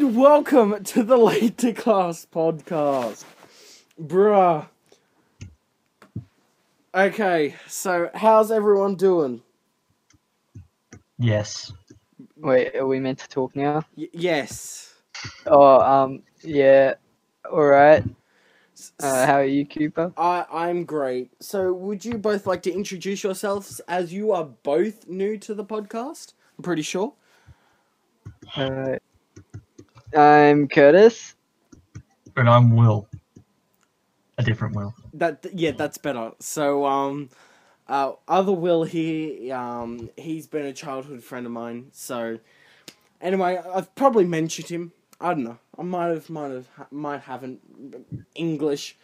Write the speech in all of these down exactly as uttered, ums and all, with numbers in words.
And welcome to the Late to Class podcast. Bruh. Okay, so how's everyone doing? Yes. Wait, are we meant to talk now? Y- yes. Oh, um, yeah. Alright. Uh, how are you, Cooper? I, I'm great. So would you both like to introduce yourselves as you are both new to the podcast? I'm pretty sure. Uh, I'm Kurtis. And I'm Will. A different Will. That yeah, that's better. So um, uh, other Will here, um, he's been a childhood friend of mine. So anyway, I've probably mentioned him. I don't know. I might have, might have, might haven't English.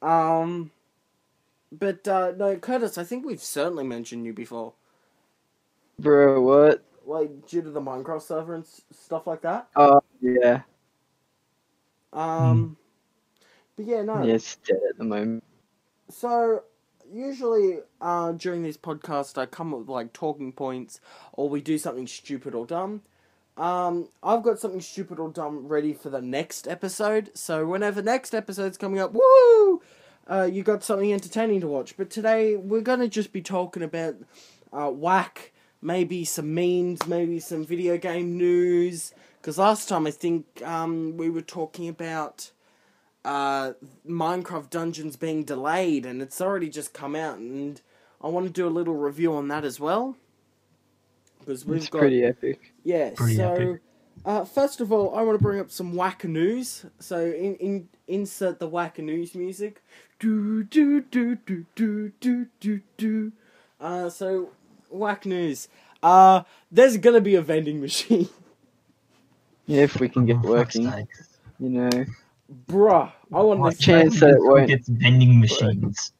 Um, but uh, no, Kurtis, I think we've certainly mentioned you before. Bro, what? Like, due to the Minecraft server and s- stuff like that? Oh, uh, yeah. Um, but yeah, no. Yeah, it's dead at the moment. So, usually, uh, during these podcasts, I come up with, like, talking points, or we do something stupid or dumb. Um, I've got something stupid or dumb ready for the next episode, so whenever next episode's coming up, woo! Uh, you got something entertaining to watch. But today, we're gonna just be talking about, uh, whack. Maybe some memes, maybe some video game news. Because last time I think um, we were talking about uh, Minecraft Dungeons being delayed. And it's already just come out. And I want to do a little review on that as well. Because we've it's got... pretty epic. Yeah, pretty so... Epic. Uh, first of all, I want to bring up some whack news. So in, in insert the whack news music. Do, do, do, do, do, do, do, do. Uh, so... Whack news. Uh, there's gonna be a vending machine. Yeah, if we can get oh, working. You know. Bruh, I want what this chance that it won't. It's vending machines.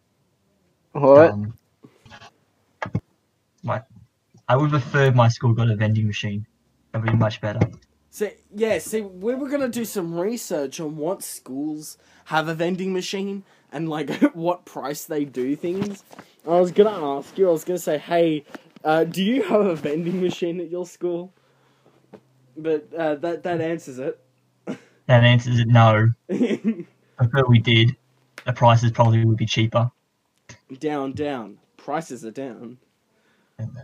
What? Um, my, I would prefer my school got a vending machine. That'd be much better. So, yeah, see, we were gonna do some research on what schools have a vending machine and, like, what price they do things. I was going to ask you, I was going to say, hey, uh, do you have a vending machine at your school? But uh, that, that answers it. That answers it, no. I thought we did. The prices probably would be cheaper. Down, down. Prices are down.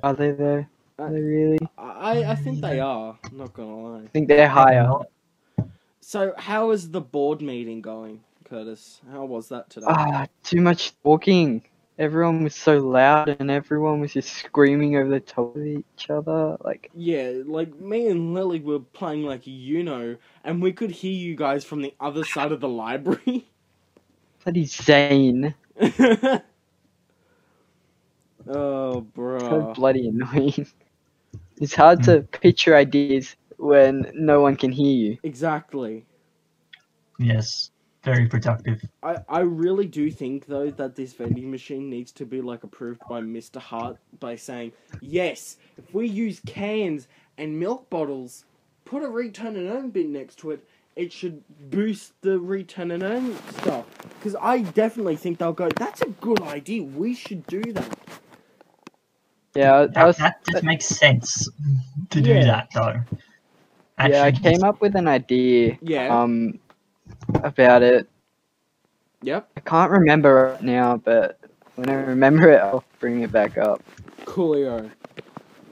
Are they though? Are they really? I, I think they are, I'm not going to lie. I think they're higher. So how is the board meeting going, Kurtis? How was that today? Ah, too much talking. Everyone was so loud and everyone was just screaming over the top of each other. Like Yeah, like me and Lily were playing like Uno and we could hear you guys from the other side of the library. Bloody Zane. Oh, bro. So bloody annoying. It's hard to picture ideas when no one can hear you. Exactly. Yes. Very productive. I, I really do think, though, that this vending machine needs to be, like, approved by Mister Hart by saying, yes, if we use cans and milk bottles, put a return and earn bin next to it, it should boost the return and earn stuff. Because I definitely think they'll go, that's a good idea, we should do that. Yeah, that, I was, that just uh, makes sense to do yeah. that, though. Actually, yeah, I came up with an idea. Yeah. Um... about it. Yep. I can't remember it now, but when I remember it, I'll bring it back up. Coolio.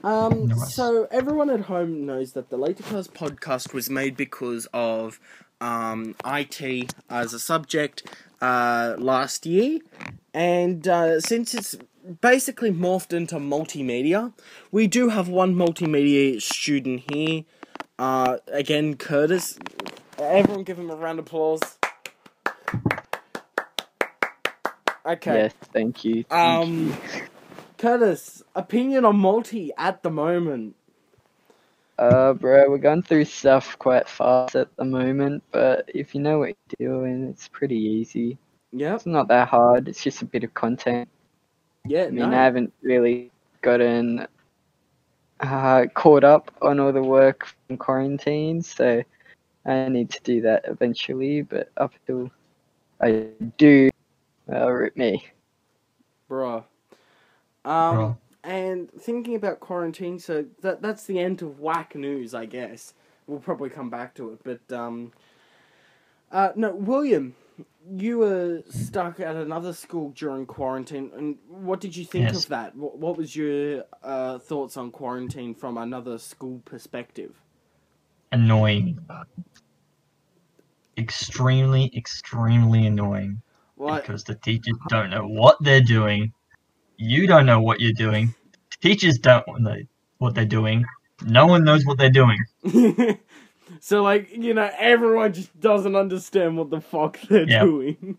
Um, nice. So everyone at home knows that the Late to Class podcast was made because of um, I T as a subject uh, last year, and uh, since it's basically morphed into multimedia, we do have one multimedia student here. Uh, again, Kurtis... Everyone give him a round of applause. Okay. Yes, thank you. Thank um, you. Kurtis, opinion on multi at the moment? Uh, bro, we're going through stuff quite fast at the moment, but if you know what you're doing, it's pretty easy. Yeah. It's not that hard, it's just a bit of content. Yeah, I mean, no. I haven't really gotten uh, caught up on all the work from quarantine, so... I need to do that eventually, but up till I do, well, rip me. Bruh. Um, Bruh. And thinking about quarantine, so that that's the end of whack news, I guess. we'll probably come back to it, but, um... Uh, no, William, you were stuck at another school during quarantine, and what did you think yes. of that? What, what was your uh, thoughts on quarantine from another school perspective? Annoying. Extremely, extremely annoying. What? Because the teachers don't know what they're doing. You don't know what you're doing. Teachers don't know what they're doing. No one knows what they're doing. So, like, you know, everyone just doesn't understand what the fuck they're yeah. doing.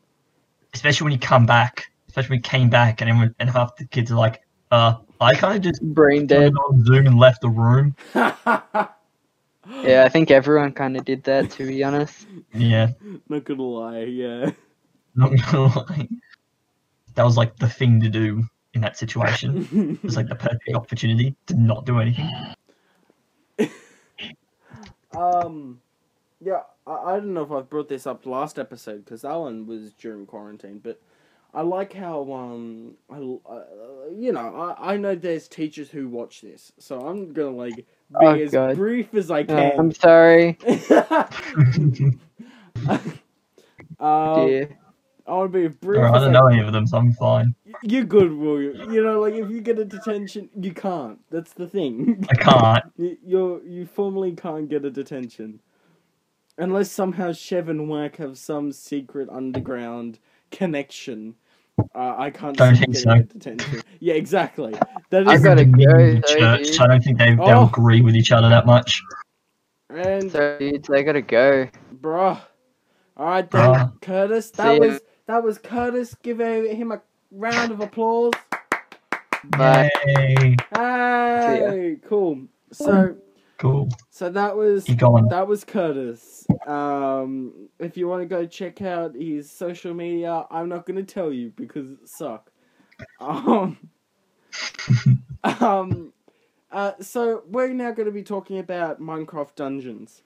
Especially when you come back. Especially when you came back and everyone, and half the kids are like, uh, I kind of just brain dead on Zoom and left the room. Yeah, I think everyone kind of did that, to be honest. Yeah. Not gonna lie, yeah. Not gonna lie. That was, like, the thing to do in that situation. It was, like, the perfect opportunity to not do anything. Um, yeah, I, I don't know if I've brought this up last episode, because that one was during quarantine, but I like how, um, I, uh, you know, I, I know there's teachers who watch this, so I'm gonna, like, be oh, as God. brief as I can. Uh, I'm sorry. um, Dear. I want to be as brief as I can. I don't know any of them, so I'm fine. You're good, William. You know, like, if you get a detention, you can't. That's the thing. I can't. You you're, you formally can't get a detention. Unless somehow Chev and Wack have some secret underground connection. Uh, I can't don't think get so. a detention. Yeah, exactly. That is got a go, church, so I don't think they, they'll oh. agree with each other that much. And so, dude, they gotta go. Bruh. Alright then, uh, Kurtis, that was... That was Kurtis. Give him a round of applause. Bye. Hey. Hey. Cool. So. Cool. So that was that was Kurtis. Um, if you want to go check out his social media, I'm not going to tell you because it suck. Um. um. Uh. So we're now going to be talking about Minecraft Dungeons.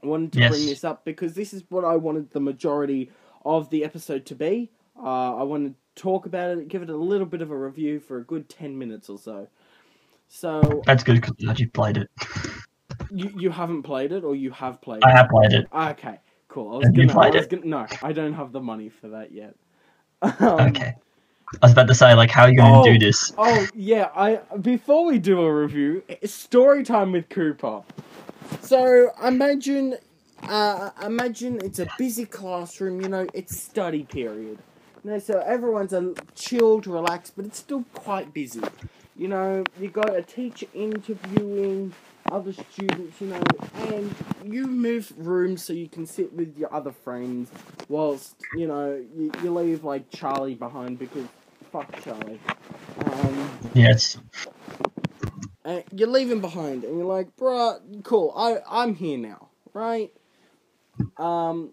I wanted to yes. bring this up because this is what I wanted the majority of the episode to be. Uh, I want to talk about it, give it a little bit of a review for a good ten minutes or so. So that's good because I just played it. You you haven't played it, or you have played I it? I have played it. Okay, cool. I was have gonna, you played I was it? Gonna, no, I don't have the money for that yet. Um, okay. I was about to say, like, how are you going to oh, do this? Oh, yeah. I Before we do a review, it's story time with Cooper. So, imagine... Uh, imagine it's a busy classroom, you know, it's study period. You know, so everyone's a chilled, relaxed, but it's still quite busy. You know, you got a teacher interviewing other students, you know, and you move rooms so you can sit with your other friends, whilst, you know, you, you leave, like, Charlie behind because fuck Charlie. Um, yes. And you leave him behind, and you're like, bruh, cool, I, I'm here now, right? Um,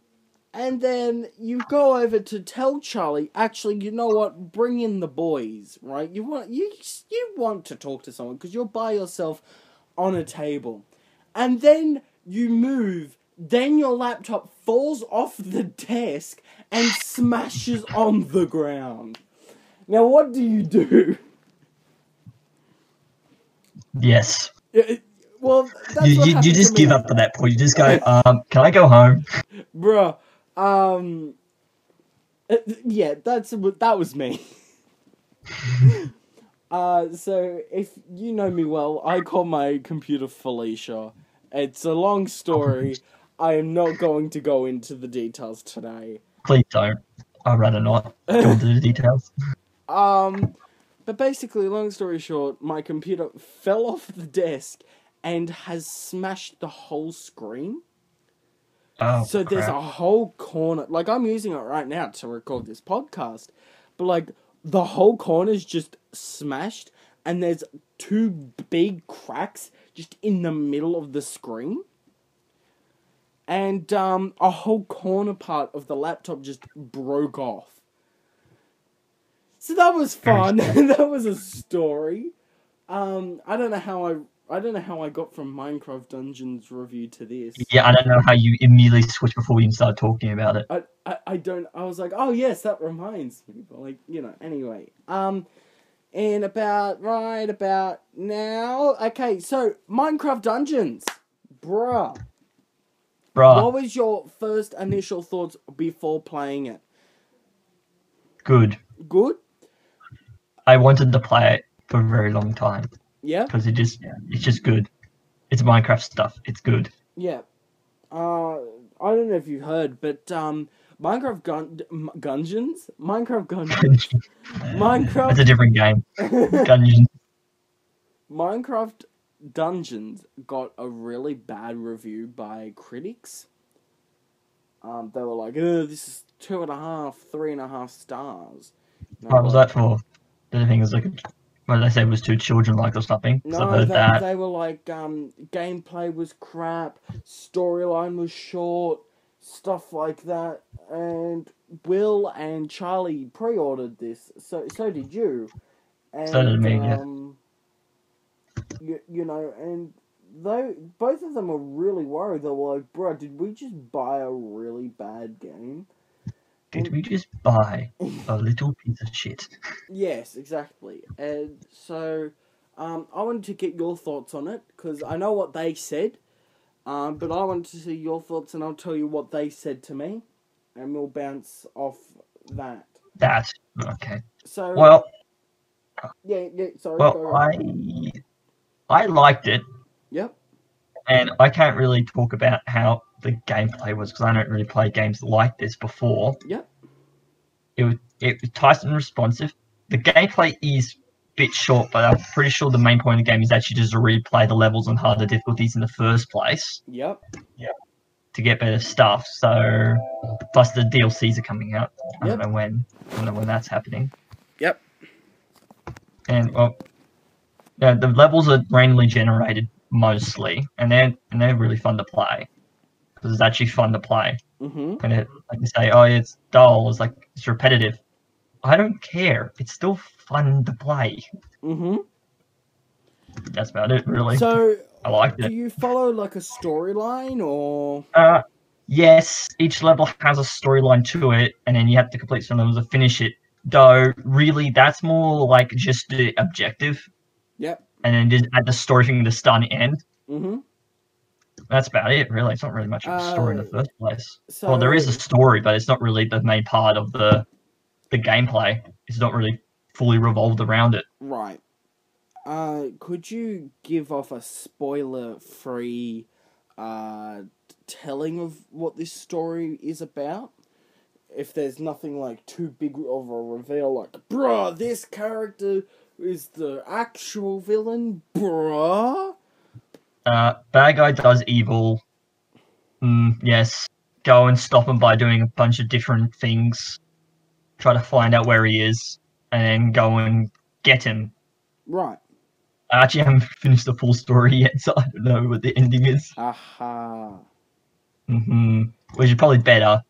and then you go over to tell Charlie, actually, you know what, bring in the boys, right? You want, you, you want to talk to someone because you're by yourself on a table. And then you move, then your laptop falls off the desk and smashes on the ground. Now, what do you do? Yes. It, Well, that's you, you, you just give up at that point. You just go, um, can I go home? Bruh, um, yeah, that's that was me. uh, so, if you know me well, I call my computer Felicia. It's a long story. I am not going to go into the details today. Please don't. I'd rather not go into the details. Um, but basically, long story short, my computer fell off the desk and has smashed the whole screen. Oh, so there's crap. a whole corner. Like, I'm using it right now to record this podcast. But, like, the whole corner's just smashed. And there's two big cracks just in the middle of the screen. And um, a whole corner part of the laptop just broke off. So that was fun. That was a story. Um, I don't know how I... I don't know how I got from Minecraft Dungeons review to this. Yeah, I don't know how you immediately switched before we even started talking about it. I, I, I don't... I was like, oh, yes, that reminds me. But, like, you know, anyway. Um, and about... Right about now... Okay, so, Minecraft Dungeons. bruh. Bruh. What was your first initial thoughts before playing it? Good. Good? I wanted to play it for a very long time. Yeah? Because it just, it's just good. It's Minecraft stuff. It's good. Yeah. Uh, I don't know if you heard, but um, Minecraft gun Dungeons? Minecraft Dungeons. Minecraft... That's a different game. Dungeons. Minecraft Dungeons got a really bad review by critics. Um, they were like, oh, this is two and a half, three and a half stars. No, what was that for? The thing was like, well, they said it was too children-like or something. No, I've heard they, that. they were like, um, gameplay was crap, storyline was short, stuff like that. And Will and Charlie pre-ordered this, so so did you. And, so did me, um, yeah. You, you know, and they, both of them were really worried. They were like, bro, did we just buy a really bad game? Did we just buy a little piece of shit? Yes, exactly. And so, um, I wanted to get your thoughts on it, because I know what they said, um, but I wanted to see your thoughts, and I'll tell you what they said to me, and we'll bounce off that. That, okay. So, well, yeah, yeah, sorry. Well, I, I liked it. Yep. And I can't really talk about how the gameplay was, because I don't really play games like this before. Yep. It was, it was tight and responsive. The gameplay is a bit short, but I'm pretty sure the main point of the game is actually just to replay the levels on harder difficulties in the first place. Yep. Yep. To get better stuff. So, plus the D L Cs are coming out. I yep. don't know when. I don't know when that's happening. Yep. And well, yeah, the levels are randomly generated mostly, and they're and they're really fun to play. Because it's actually fun to play. Mm-hmm. And it, like you say, oh, it's dull. It's like, it's repetitive. I don't care. It's still fun to play. Mm-hmm. That's about it, really. So, I liked it. Do you follow, like, a storyline, or...? Uh, yes. Each level has a storyline to it, and then you have to complete some levels to finish it. Though, really, that's more, like, just the objective. Yep. And then just add the story thing to start and end. Mm-hmm. That's about it, really. It's not really much of a story uh, in the first place. So, well, there is a story, but it's not really the main part of the the gameplay. It's not really fully revolved around it. Right. Uh, could you give off a spoiler-free uh, telling of what this story is about? If there's nothing, like, too big of a reveal, like, bruh, this character is the actual villain, bruh? Uh, bad guy does evil. Mm, yes. Go and stop him by doing a bunch of different things. Try to find out where he is, and then go and get him. Right. I actually haven't finished the full story yet, so I don't know what the ending is. Aha. Mm-hmm. Which is probably better.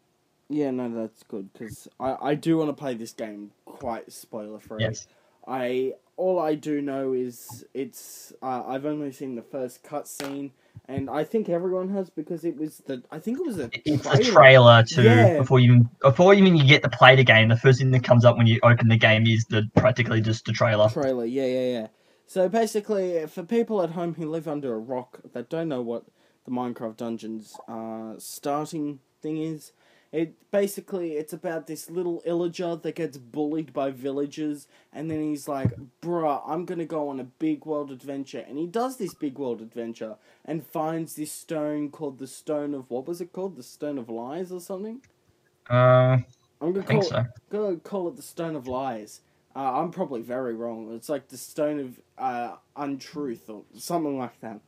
Yeah, no, that's good, because I, I do want to play this game quite spoiler-free. Yes. I... All I do know is it's. Uh, I've only seen the first cutscene, and I think everyone has because it was the. I think it was a. It's trailer. a trailer too. Yeah. Before you before even you get to play the game, the first thing that comes up when you open the game is the practically just the trailer. Trailer, yeah, yeah, yeah. So basically, for people at home who live under a rock that don't know what the Minecraft Dungeons uh, starting thing is, it basically, it's about this little illager that gets bullied by villagers, and then he's like, bruh, I'm gonna go on a big world adventure, and he does this big world adventure, and finds this stone called the Stone of, what was it called? The Stone of Lies or something? Uh, I'm gonna I think call, so. Gonna call it the Stone of Lies. Uh, I'm probably very wrong. It's like the Stone of uh, Untruth, or something like that.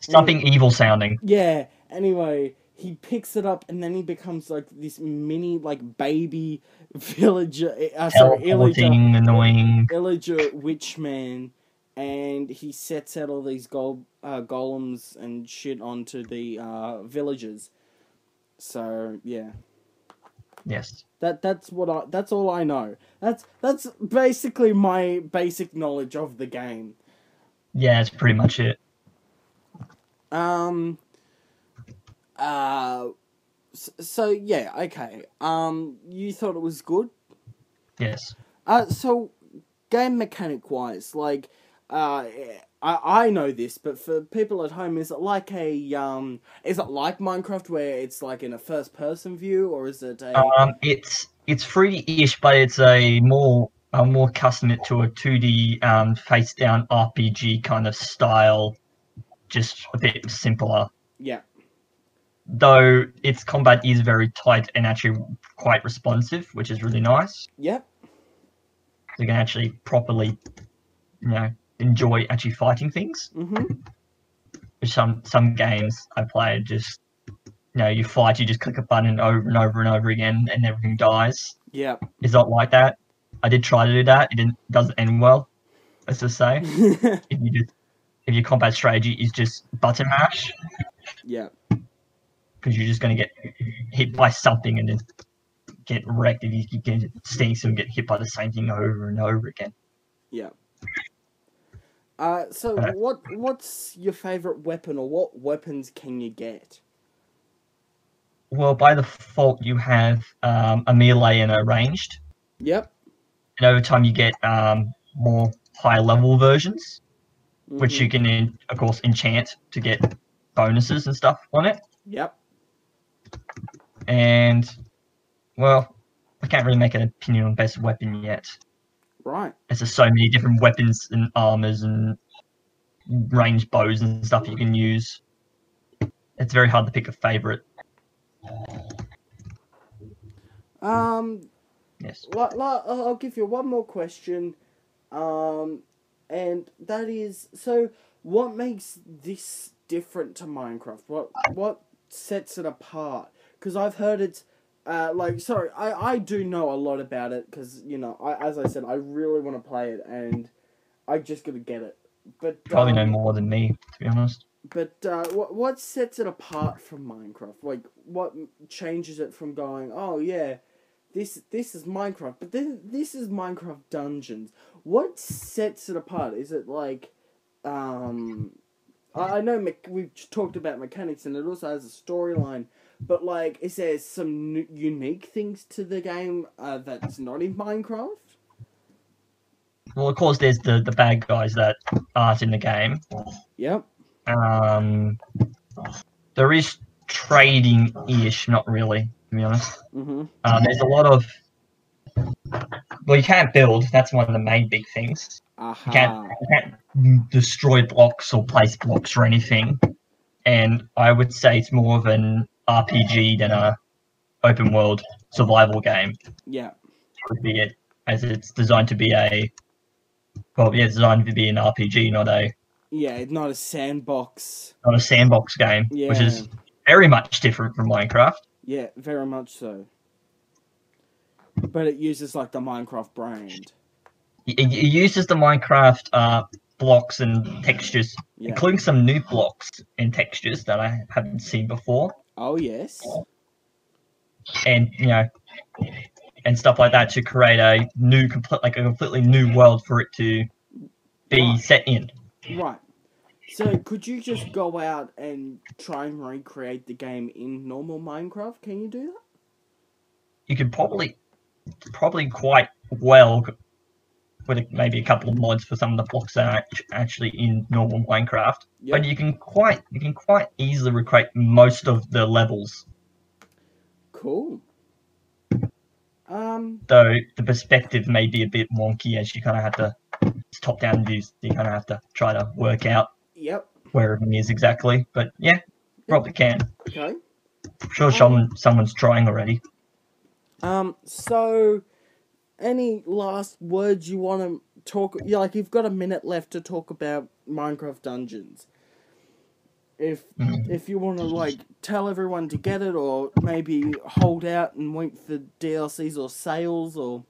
Something anyway, evil sounding. Yeah, anyway... He picks it up, and then he becomes, like, this mini, like, baby villager... Uh, sorry, illager, annoying. Illager witchman, and he sets out all these go uh, golems and shit onto the uh, villagers. So, yeah. Yes. That That's what I... That's all I know. That's That's basically my basic knowledge of the game. Yeah, that's pretty much it. Um... Uh, so, so yeah, okay. Um, you thought it was good? Yes. Uh, so game mechanic wise, like, uh, I, I know this, but for people at home, is it like a, um, is it like Minecraft where it's like in a first-person view, or is it a... Um, it's, it's three D-ish, but it's a more, a more custom to a two D, um, face-down R P G kind of style, just a bit simpler. Yeah. Though its combat is very tight and actually quite responsive, which is really nice. Yeah. You can actually properly, you know, enjoy actually fighting things. Mm-hmm. Some some games I play just, you know, you fight, you just click a button over and over and over again, and everything dies. Yeah, it's not like that. I did try to do that. It didn't doesn't end well. Let's just say if you just, if your combat strategy is just button mash. Yeah, because you're just gonna get hit by something and then get wrecked, and you keep getting stinks and get hit by the same thing over and over again. Yeah. Uh, so what what's your favourite weapon, or what weapons can you get? Well, by default, you have um, a melee and a ranged. Yep. And over time, you get um, more high-level versions, mm-hmm. which you can, of course, enchant to get bonuses and stuff on it. Yep. And, well, I can't really make an opinion on best weapon yet. Right. There's just so many different weapons and armors and range bows and stuff you can use. It's very hard to pick a favorite. Um. Yes. Like, like, I'll give you one more question, um, and that is: so, what makes this different to Minecraft? What what sets it apart? Because I've heard it's. Uh, like, sorry, I, I do know a lot about it, because, you know, I, as I said, I really want to play it, and I just got to get it. But probably um, know more than me, to be honest. But uh, what, what sets it apart from Minecraft? Like, what changes it from going, oh, yeah, this this is Minecraft, but then this is Minecraft Dungeons. What sets it apart? Is it, like, um... I, I know me- we've talked about mechanics, and it also has a storyline, but, like, is there some n- unique things to the game uh, that's not in Minecraft? Well, of course, there's the, the bad guys that aren't in the game. Yep. Um, there is trading-ish, not really, to be honest. Mm-hmm. Um, there's a lot of... Well, you can't build. That's one of the main big things. Uh-huh. You can't, you can't destroy blocks or place blocks or anything. And I would say it's more of an R P G than a open world survival game. Yeah, would be it, as it's designed to be a well, yeah, it's designed to be an R P G, not a yeah, not a sandbox, not a sandbox game, yeah. Which is very much different from Minecraft. Yeah, very much so. But it uses like the Minecraft brand. It, it uses the Minecraft uh, blocks and textures, yeah. Including some new blocks and textures that I haven't seen before. Oh, yes. And, you know, and stuff like that to create a new, complete, like a completely new world for it to be right. set in. Right. So, could you just go out and try and recreate the game in normal Minecraft? Can you do that? You could probably, probably quite well with maybe a couple of mods for some of the blocks that are actually in normal Minecraft. Yep. But you can quite you can quite easily recreate most of the levels. Cool. Um. Though the perspective may be a bit wonky as you kind of have to it's top down views. You kind of have to try to work out. Yep. Where everything is exactly, but yeah, yep. Probably can. Okay. I'm sure, um, someone someone's trying already. Um. So. Any last words you want to talk... Like, you've got a minute left to talk about Minecraft Dungeons. If mm. if you want to, like, tell everyone to get it, or maybe hold out and wait for D L Cs or sales, or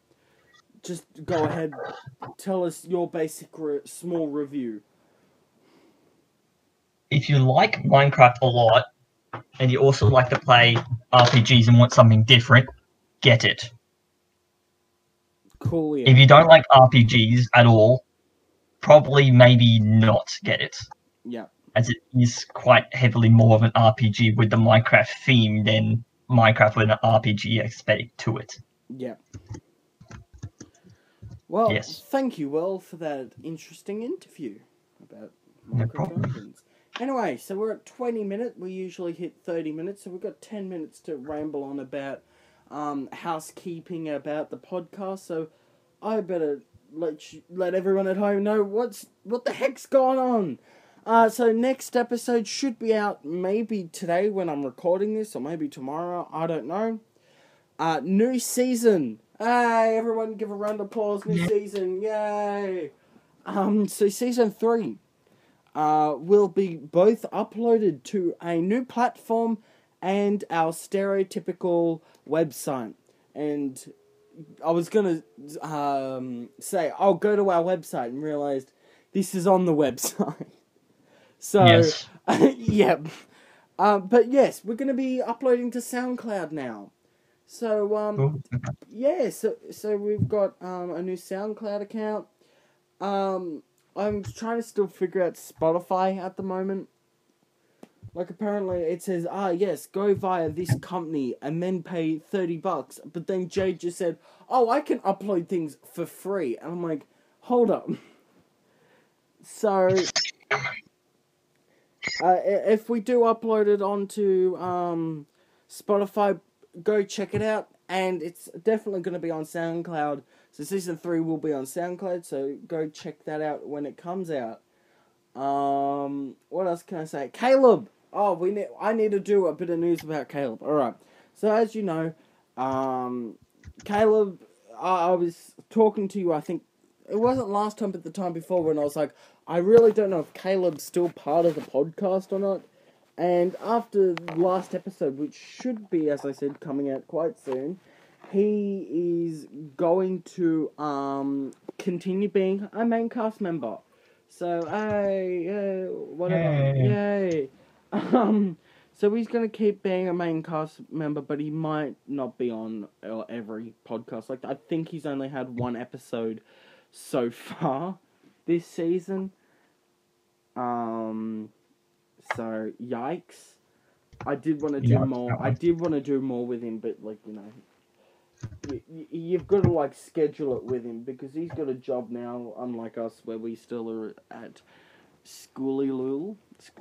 just go ahead, tell us your basic re- small review. If you like Minecraft a lot, and you also like to play R P Gs and want something different, get it. Cool, yeah. If you don't like R P Gs at all, probably maybe not get it. Yeah. As it is quite heavily more of an R P G with the Minecraft theme than Minecraft with an R P G aspect to it. Yeah. Well, yes. Thank you, Will, for that interesting interview about Minecraft Dungeons. Anyway, so we're at twenty minutes. We usually hit thirty minutes, so we've got ten minutes to ramble on about um, housekeeping about the podcast. So I better let you, let everyone at home know what's what the heck's going on. Uh, so next episode should be out maybe today when I'm recording this, or maybe tomorrow. I don't know. Uh, new season. Hey, everyone, give a round of applause. New season. Yay. Um, so season three. Uh, will be both uploaded to a new platform and our stereotypical website. And I was going to um, say, I'll go to our website, and realised this is on the website. So, yes. yeah. Uh, but yes, we're going to be uploading to SoundCloud now. So, um, yeah, so, so we've got um, a new SoundCloud account. Um... I'm trying to still figure out Spotify at the moment. Like, apparently it says, ah, yes, go via this company and then pay thirty bucks. But then Jade just said, oh, I can upload things for free. And I'm like, hold up. So, uh, if we do upload it onto um, Spotify, go check it out. And it's definitely going to be on SoundCloud. So season three will be on SoundCloud, so go check that out when it comes out. Um, what else can I say? Caleb! Oh, we need. I need to do a bit of news about Caleb. Alright, so as you know, um, Caleb, I, I was talking to you, I think, it wasn't last time but the time before, when I was like, I really don't know if Caleb's still part of the podcast or not. And after the last episode, which should be, as I said, coming out quite soon, he is going to um, continue being a main cast member. So, hey, hey whatever, yay. yay. Um, so he's going to keep being a main cast member, but he might not be on every podcast. Like, I think he's only had one episode so far this season. Um, so, yikes. I did want to do more. I did want to do more with him, but, like, you know... You've got to, like, schedule it with him, because he's got a job now, unlike us, where we still are at school-y-lool.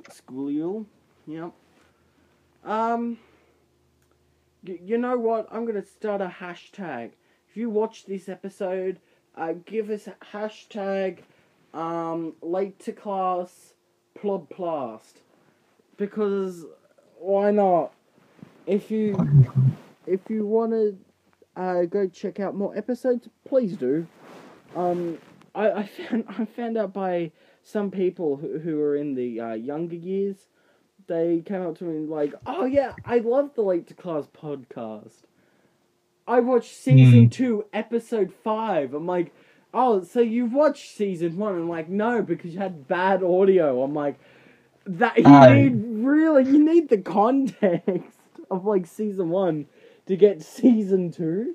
School-y-lool. Yep. Um, y- you know what? I'm going to start a hashtag. If you watch this episode, uh, give us a hashtag um, late to class plobplast. Because, why not? If you, if you want to... Uh, go check out more episodes, please do. Um, I, I found I found out by some people who who were in the uh, younger years, they came up to me like, "Oh yeah, I love the Late to Class podcast. I watched season mm. two, episode five." I'm like, "Oh, so you watched season one?" I'm like, "No, because you had bad audio." I'm like, "That you um. need really you need the context of like season one." To get season two,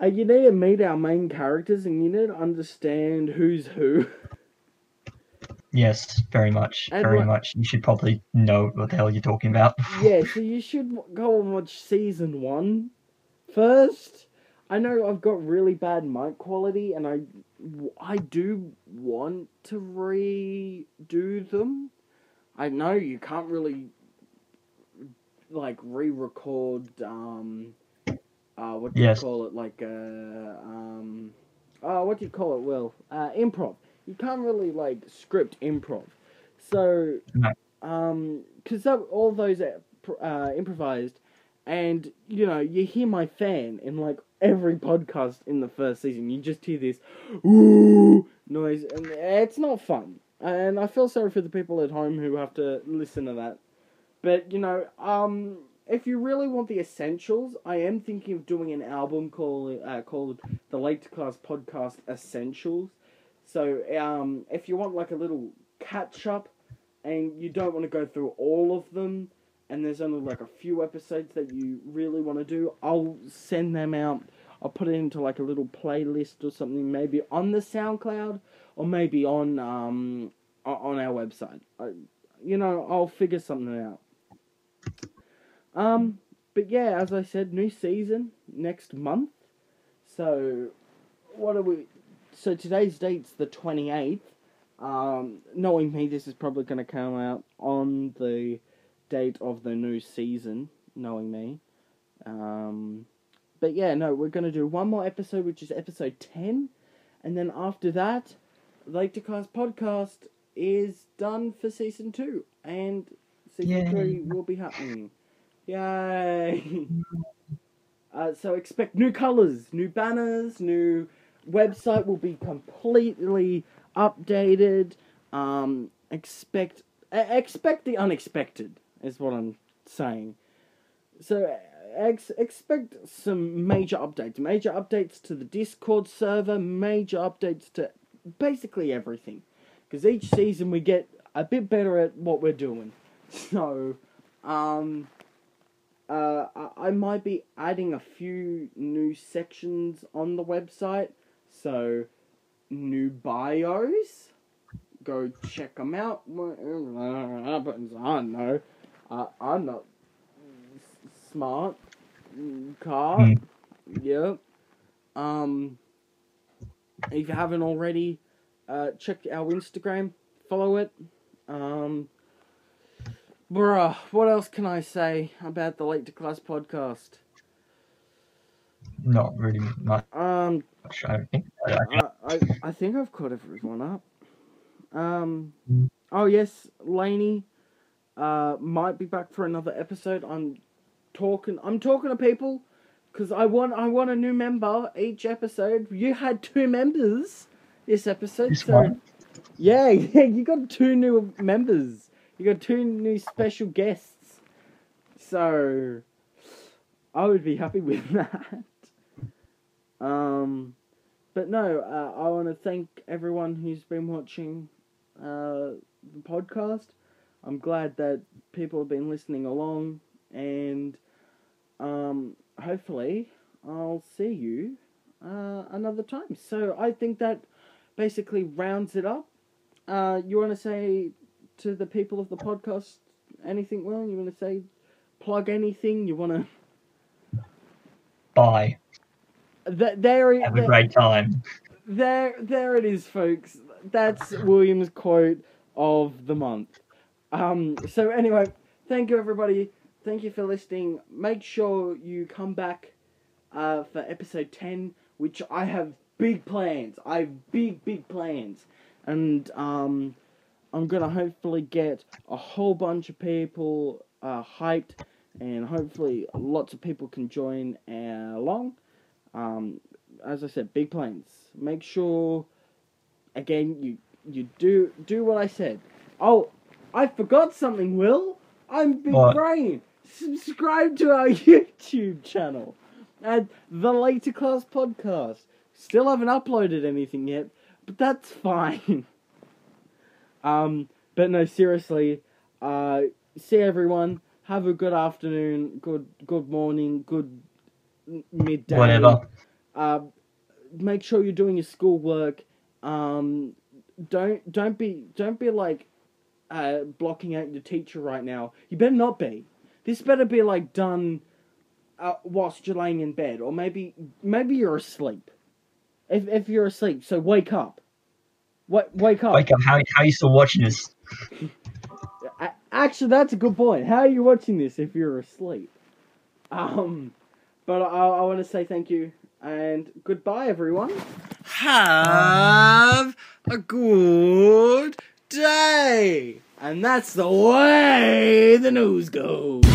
uh, you need to meet our main characters, and you need to understand who's who. Yes, very much, and very like, much. You should probably know what the hell you're talking about. Yeah, so you should go and watch season one first. I know I've got really bad mic quality, and I, I do want to redo them. I know you can't really. Like re-record, um, uh, what do yes. you call it? Like, uh, um, oh, what do you call it? Will uh, improv. You can't really like script improv. So, um, because all those are, uh, improvised, and you know, you hear my fan in like every podcast in the first season. You just hear this ooh noise, and it's not fun. And I feel sorry for the people at home who have to listen to that. But, you know, um, if you really want the essentials, I am thinking of doing an album called uh, called the Late to Class Podcast Essentials. So, um, if you want, like, a little catch-up, and you don't want to go through all of them, and there's only, like, a few episodes that you really want to do, I'll send them out. I'll put it into, like, a little playlist or something, maybe on the SoundCloud, or maybe on, um, on our website. I, you know, I'll figure something out. Um, but yeah, as I said, new season next month. So, what are we? So today's date's the twenty-eighth. Um, knowing me, this is probably going to come out on the date of the new season, knowing me. Um, but yeah, no, we're going to do one more episode, which is episode ten. And then after that, Late to Class podcast is done for season two. And season Yay. three will be happening. Yay! uh, so expect new colours, new banners, new website will be completely updated. Um, expect uh, expect the unexpected is what I'm saying. So ex expect some major updates, major updates to the Discord server, major updates to basically everything, because each season we get a bit better at what we're doing. So, um, uh, I, I might be adding a few new sections on the website. So, new bios, go check them out. I know, uh, I'm not smart. Car, yeah. Um, if you haven't already, uh, check our Instagram, follow it. Um, bruh, what else can I say about the Late to Class podcast? Not really much. Um, I don't think. I, I, I think I've caught everyone up. Um, oh yes, Lainey, uh, might be back for another episode. I'm talking. I'm talking to people, cause I want. I want a new member each episode. You had two members this episode. This so one? yeah, yeah, you got two new members. You got two new special guests. So I would be happy with that. Um, but no, uh, I want to thank everyone who's been watching uh, the podcast. I'm glad that people have been listening along, and um, hopefully I'll see you uh, another time. So I think that basically rounds it up. Uh, you want to say to the people of the podcast anything, Will? You want to say, plug anything? You want to... Bye. Th there it, Have a great time. There, there it is, folks. That's William's quote of the month. Um, so anyway, thank you, everybody. Thank you for listening. Make sure you come back uh, for episode ten, which I have big plans. I have big, big plans. And um, I'm going to hopefully get a whole bunch of people uh, hyped, and hopefully lots of people can join along. Um, as I said, big plans. Make sure, again, you you do do what I said. Oh, I forgot something, Will. I'm big what? brain. Subscribe to our YouTube channel and the Late to Class podcast. Still haven't uploaded anything yet, but that's fine. um, but no, seriously. Uh, see everyone. Have a good afternoon. Good good morning. Good. midday, whatever. Uh, make sure you're doing your schoolwork. Um, don't don't be don't be like uh, blocking out your teacher right now. You better not be. This better be like done uh, whilst you're laying in bed, or maybe maybe you're asleep. If if you're asleep, so wake up. What wake up? Wake up! How how are you still watching this? Actually, that's a good point. How are you watching this if you're asleep? Um. But I, I want to say thank you and goodbye, everyone. Have a good day. And that's the way the news goes.